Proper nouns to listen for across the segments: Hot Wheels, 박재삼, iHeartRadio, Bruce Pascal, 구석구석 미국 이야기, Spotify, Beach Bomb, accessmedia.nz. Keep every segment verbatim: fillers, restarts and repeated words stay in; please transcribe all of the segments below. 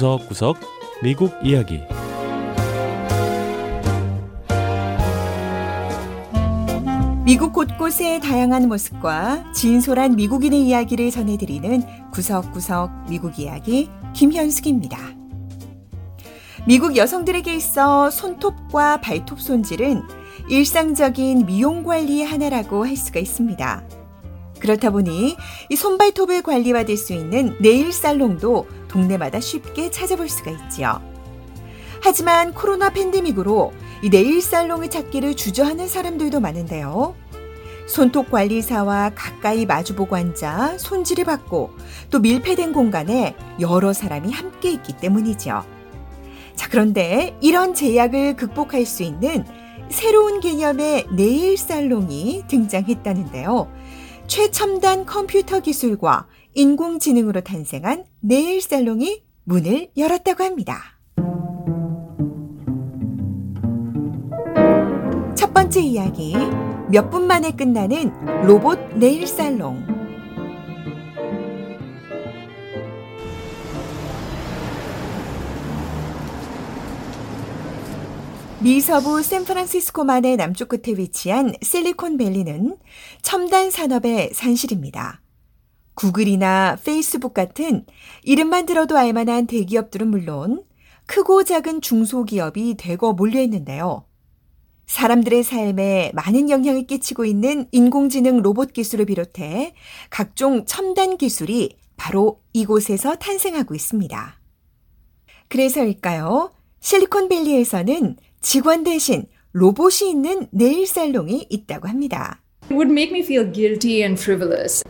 구석구석 미국 이야기. 미국 곳곳의 다양한 모습과 진솔한 미국인의 이야기를 전해드리는 구석구석 미국 이야기 김현숙입니다. 미국 여성들에게 있어 손톱과 발톱 손질은 일상적인 미용 관리의 하나라고 할 수가 있습니다. 그렇다 보니 이 손발톱을 관리받을 수 있는 네일 살롱도 동네마다 쉽게 찾아볼 수가 있지요. 하지만 코로나 팬데믹으로 이 네일 살롱의 찾기를 주저하는 사람들도 많은데요. 손톱 관리사와 가까이 마주보고 앉아 손질을 받고 또 밀폐된 공간에 여러 사람이 함께 있기 때문이죠. 자, 그런데 이런 제약을 극복할 수 있는 새로운 개념의 네일 살롱이 등장했다는데요. 최첨단 컴퓨터 기술과 인공지능으로 탄생한 네일 살롱이 문을 열었다고 합니다. 첫 번째 이야기, 몇 분 만에 끝나는 로봇 네일 살롱. 미 서부 샌프란시스코만의 남쪽 끝에 위치한 실리콘밸리는 첨단 산업의 산실입니다. 구글이나 페이스북 같은 이름만 들어도 알만한 대기업들은 물론 크고 작은 중소기업이 대거 몰려있는데요. 사람들의 삶에 많은 영향을 끼치고 있는 인공지능 로봇 기술을 비롯해 각종 첨단 기술이 바로 이곳에서 탄생하고 있습니다. 그래서일까요? 실리콘밸리에서는 직원 대신 로봇이 있는 네일 살롱이 있다고 합니다. It would make me feel guilty and frivolous.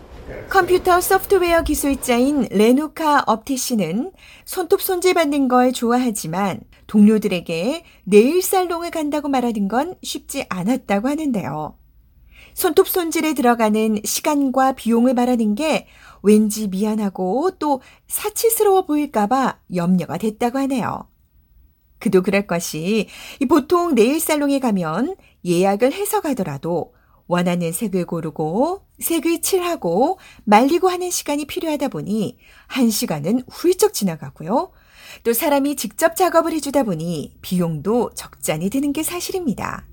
컴퓨터 소프트웨어 기술자인 레누카 업티씨는 손톱 손질받는 걸 좋아하지만 동료들에게 네일 살롱을 간다고 말하는 건 쉽지 않았다고 하는데요. 손톱 손질에 들어가는 시간과 비용을 말하는 게 왠지 미안하고 또 사치스러워 보일까봐 염려가 됐다고 하네요. 그도 그럴 것이 보통 네일살롱에 가면 예약을 해서 가더라도 원하는 색을 고르고 색을 칠하고 말리고 하는 시간이 필요하다 보니 한 시간은 훌쩍 지나가고요. 또 사람이 직접 작업을 해주다 보니 비용도 적잖이 드는 게 사실입니다.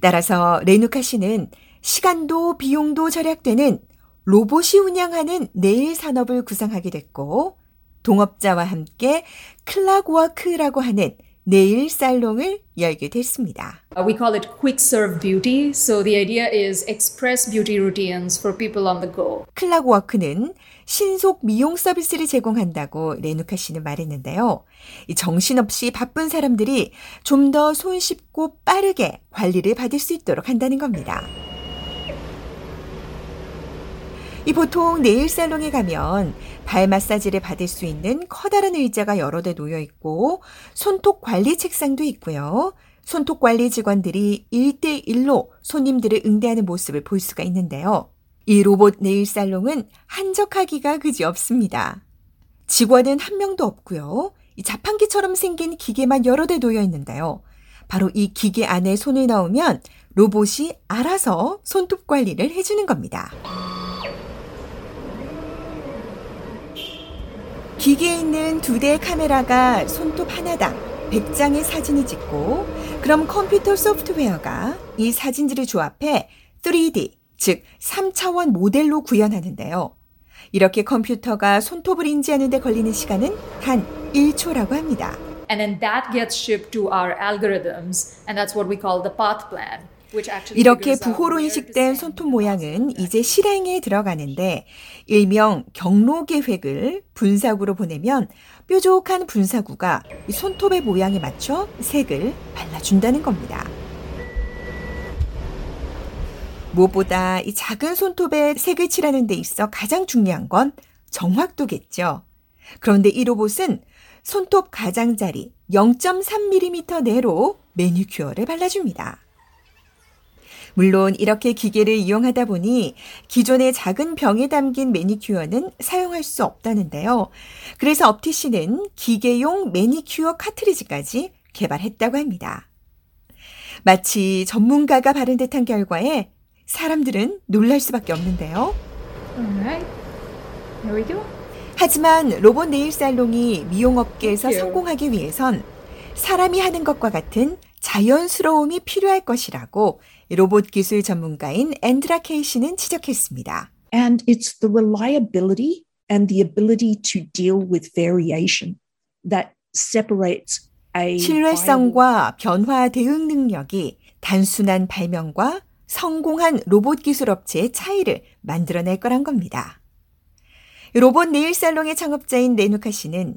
따라서 레누카 씨는 시간도 비용도 절약되는 로봇이 운영하는 네일 산업을 구상하게 됐고 동업자와 함께 클락워크라고 하는 네일 살롱을 열게 됐습니다. We call it quick serve beauty. So the idea is express beauty routines for people on the go. 클락워크는 신속 미용 서비스를 제공한다고 레누카 씨는 말했는데요. 이 정신없이 바쁜 사람들이 좀 더 손쉽고 빠르게 관리를 받을 수 있도록 한다는 겁니다. 이 보통 네일 살롱에 가면 발 마사지를 받을 수 있는 커다란 의자가 여러 대 놓여 있고 손톱 관리 책상도 있고요. 손톱 관리 직원들이 일 대일로 손님들을 응대하는 모습을 볼 수가 있는데요. 이 로봇 네일 살롱은 한적하기가 그지없습니다. 직원은 한 명도 없고요. 이 자판기처럼 생긴 기계만 여러 대 놓여 있는데요. 바로 이 기계 안에 손을 넣으면 로봇이 알아서 손톱 관리를 해주는 겁니다. 기계에 있는 두 대의 카메라가 손톱 하나당 백 장의 사진을 찍고 그럼 컴퓨터 소프트웨어가 이 사진들을 조합해 쓰리디, 즉 삼 차원 모델로 구현하는데요. 이렇게 컴퓨터가 손톱을 인지하는 데 걸리는 시간은 단 일 초라고 합니다. And then that gets shipped to our algorithms and that's what we call the path plan. 이렇게 부호로 인식된 손톱 모양은 이제 실행에 들어가는데 일명 경로 계획을 분사구로 보내면 뾰족한 분사구가 손톱의 모양에 맞춰 색을 발라준다는 겁니다. 무엇보다 이 작은 손톱에 색을 칠하는 데 있어 가장 중요한 건 정확도겠죠. 그런데 이 로봇은 손톱 가장자리 영 점 삼 밀리미터 내로 매니큐어를 발라줍니다. 물론 이렇게 기계를 이용하다 보니 기존의 작은 병에 담긴 매니큐어는 사용할 수 없다는데요. 그래서 업티 씨는 기계용 매니큐어 카트리지까지 개발했다고 합니다. 마치 전문가가 바른 듯한 결과에 사람들은 놀랄 수밖에 없는데요. Alright. Here we go. 하지만 로봇 네일 살롱이 미용업계에서 성공하기 위해선 사람이 하는 것과 같은 자연스러움이 필요할 것이라고 로봇 기술 전문가인 앤드라 케이 씨는 지적했습니다. And it's the reliability and the ability to deal with variation that separates a 신뢰성과 변화 대응 능력이 단순한 발명과 성공한 로봇 기술 업체의 차이를 만들어낼 거란 겁니다. 로봇 네일 살롱의 창업자인 레누카 씨는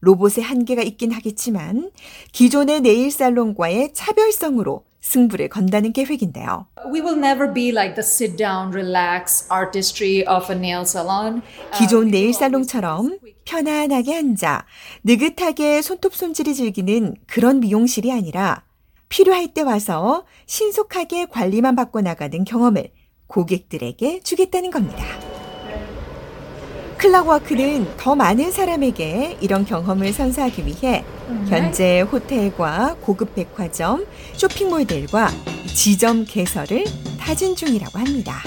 로봇의 한계가 있긴 하겠지만 기존의 네일 살롱과의 차별성으로 승부를 건다는 계획인데요. We will never be like the sit down, relax artistry of a nail salon. 기존 네일 살롱처럼 편안하게 앉아 느긋하게 손톱 손질을 즐기는 그런 미용실이 아니라 필요할 때 와서 신속하게 관리만 받고 나가는 경험을 고객들에게 주겠다는 겁니다. 클락워크는 더 많은 사람에게 이런 경험을 선사하기 위해 현재 호텔과 고급 백화점, 쇼핑몰들과 지점 개설을 타진 중이라고 합니다.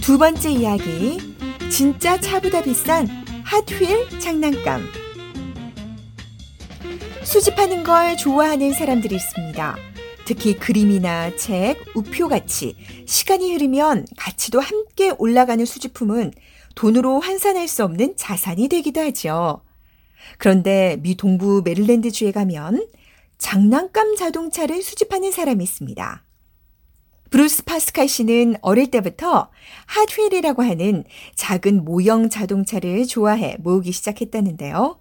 두 번째 이야기, 진짜 차보다 비싼 핫휠 장난감. 수집하는 걸 좋아하는 사람들이 있습니다. 특히 그림이나 책, 우표같이 시간이 흐르면 가치도 함께 올라가는 수집품은 돈으로 환산할 수 없는 자산이 되기도 하죠. 그런데 미 동부 메릴랜드주에 가면 장난감 자동차를 수집하는 사람이 있습니다. 브루스 파스칼 씨는 어릴 때부터 핫휠이라고 하는 작은 모형 자동차를 좋아해 모으기 시작했다는데요.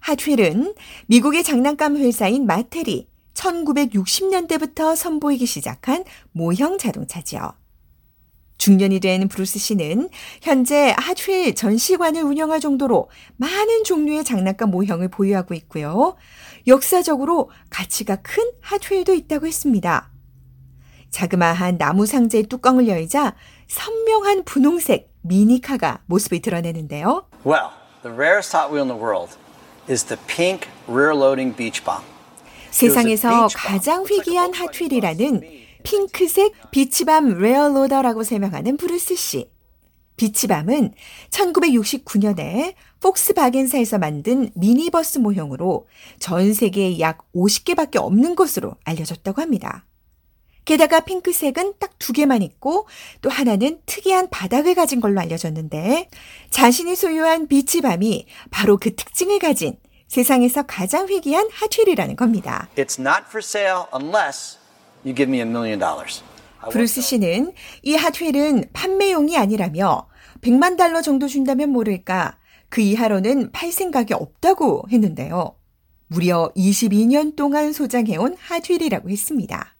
핫휠은 미국의 장난감 회사인 마텔이 천구백육십 년대부터 선보이기 시작한 모형 자동차지요. 중년이 된 브루스 씨는 현재 핫휠 전시관을 운영할 정도로 많은 종류의 장난감 모형을 보유하고 있고요. 역사적으로 가치가 큰 핫휠도 있다고 했습니다. 자그마한 나무 상자의 뚜껑을 열자 선명한 분홍색 미니카가 모습을 드러내는데요. Well, the rarest Hot Wheel in the world is the pink rear-loading Beach Bomb. 세상에서 가장 희귀한 핫휠이라는 핑크색 비치밤 레어로더라고 설명하는 브루스 씨. 비치밤은 천구백육십구 년에 폭스바겐사에서 만든 미니버스 모형으로 전 세계에 약 오십 개밖에 없는 것으로 알려졌다고 합니다. 게다가 핑크색은 딱 두 개만 있고 또 하나는 특이한 바닥을 가진 걸로 알려졌는데 자신이 소유한 비치밤이 바로 그 특징을 가진 세상에서 가장 희귀한 핫휠이라는 겁니다. It's not for sale unless you give me a million dollars. 브루스 씨는 이 핫휠은 판매용이 아니라며 백만 달러 정도 준다면 모를까 그 이하로는 팔 생각이 없다고 했는데요. 무려 이십이 년 동안 소장해온 핫휠이라고 했습니다.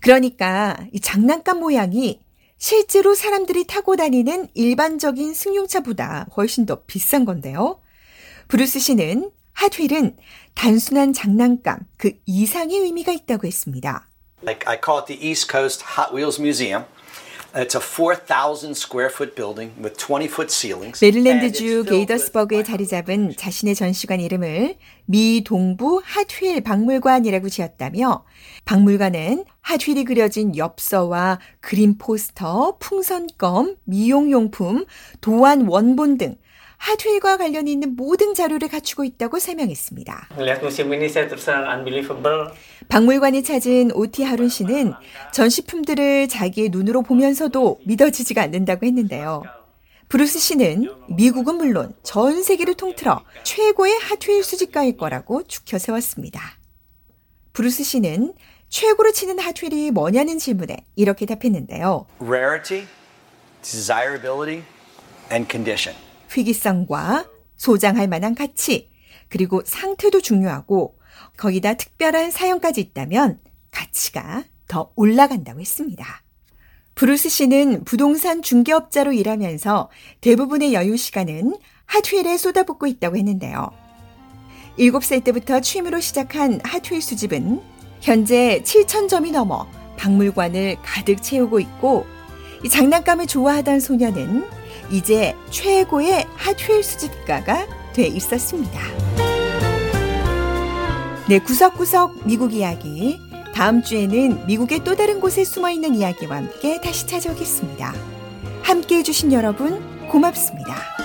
그러니까 이 장난감 모양이 실제로 사람들이 타고 다니는 일반적인 승용차보다 훨씬 더 비싼 건데요. 브루스 씨는 핫휠은 단순한 장난감 그 이상의 의미가 있다고 했습니다. I call it the East Coast Hot Wheels Museum. It's a four thousand square foot building with twenty foot ceilings. 메릴랜드주 게이더스버그에 자리 잡은 자신의 전시관 이름을 미 동부 핫휠 박물관이라고 지었다며 박물관엔 핫휠이 그려진 엽서와 그림 포스터, 풍선껌, 미용용품, 도안 원본 등 핫휠과 관련이 있는 모든 자료를 갖추고 있다고 설명했습니다. 박물관이 찾은 오티 하룬 씨는 전시품들을 자기의 눈으로 보면서도 믿어지지가 않는다고 했는데요. 브루스 씨는 미국은 물론 전 세계를 통틀어 최고의 핫휠 수집가일 거라고 추켜 세웠습니다. 브루스 씨는 최고로 치는 핫휠이 뭐냐는 질문에 이렇게 답했는데요. Rarity, desirability, and condition. 희귀성과 소장할 만한 가치, 그리고 상태도 중요하고 거기다 특별한 사용까지 있다면 가치가 더 올라간다고 했습니다. 브루스 씨는 부동산 중개업자로 일하면서 대부분의 여유 시간은 핫휠에 쏟아붓고 있다고 했는데요. 일곱 살 때부터 취미로 시작한 핫휠 수집은 현재 칠천 점이 넘어 박물관을 가득 채우고 있고 이 장난감을 좋아하던 소녀는 이제 최고의 핫휠 수집가가 돼 있었습니다. 네, 구석구석 미국 이야기. 다음 주에는 미국의 또 다른 곳에 숨어있는 이야기와 함께 다시 찾아오겠습니다. 함께해 주신 여러분 고맙습니다.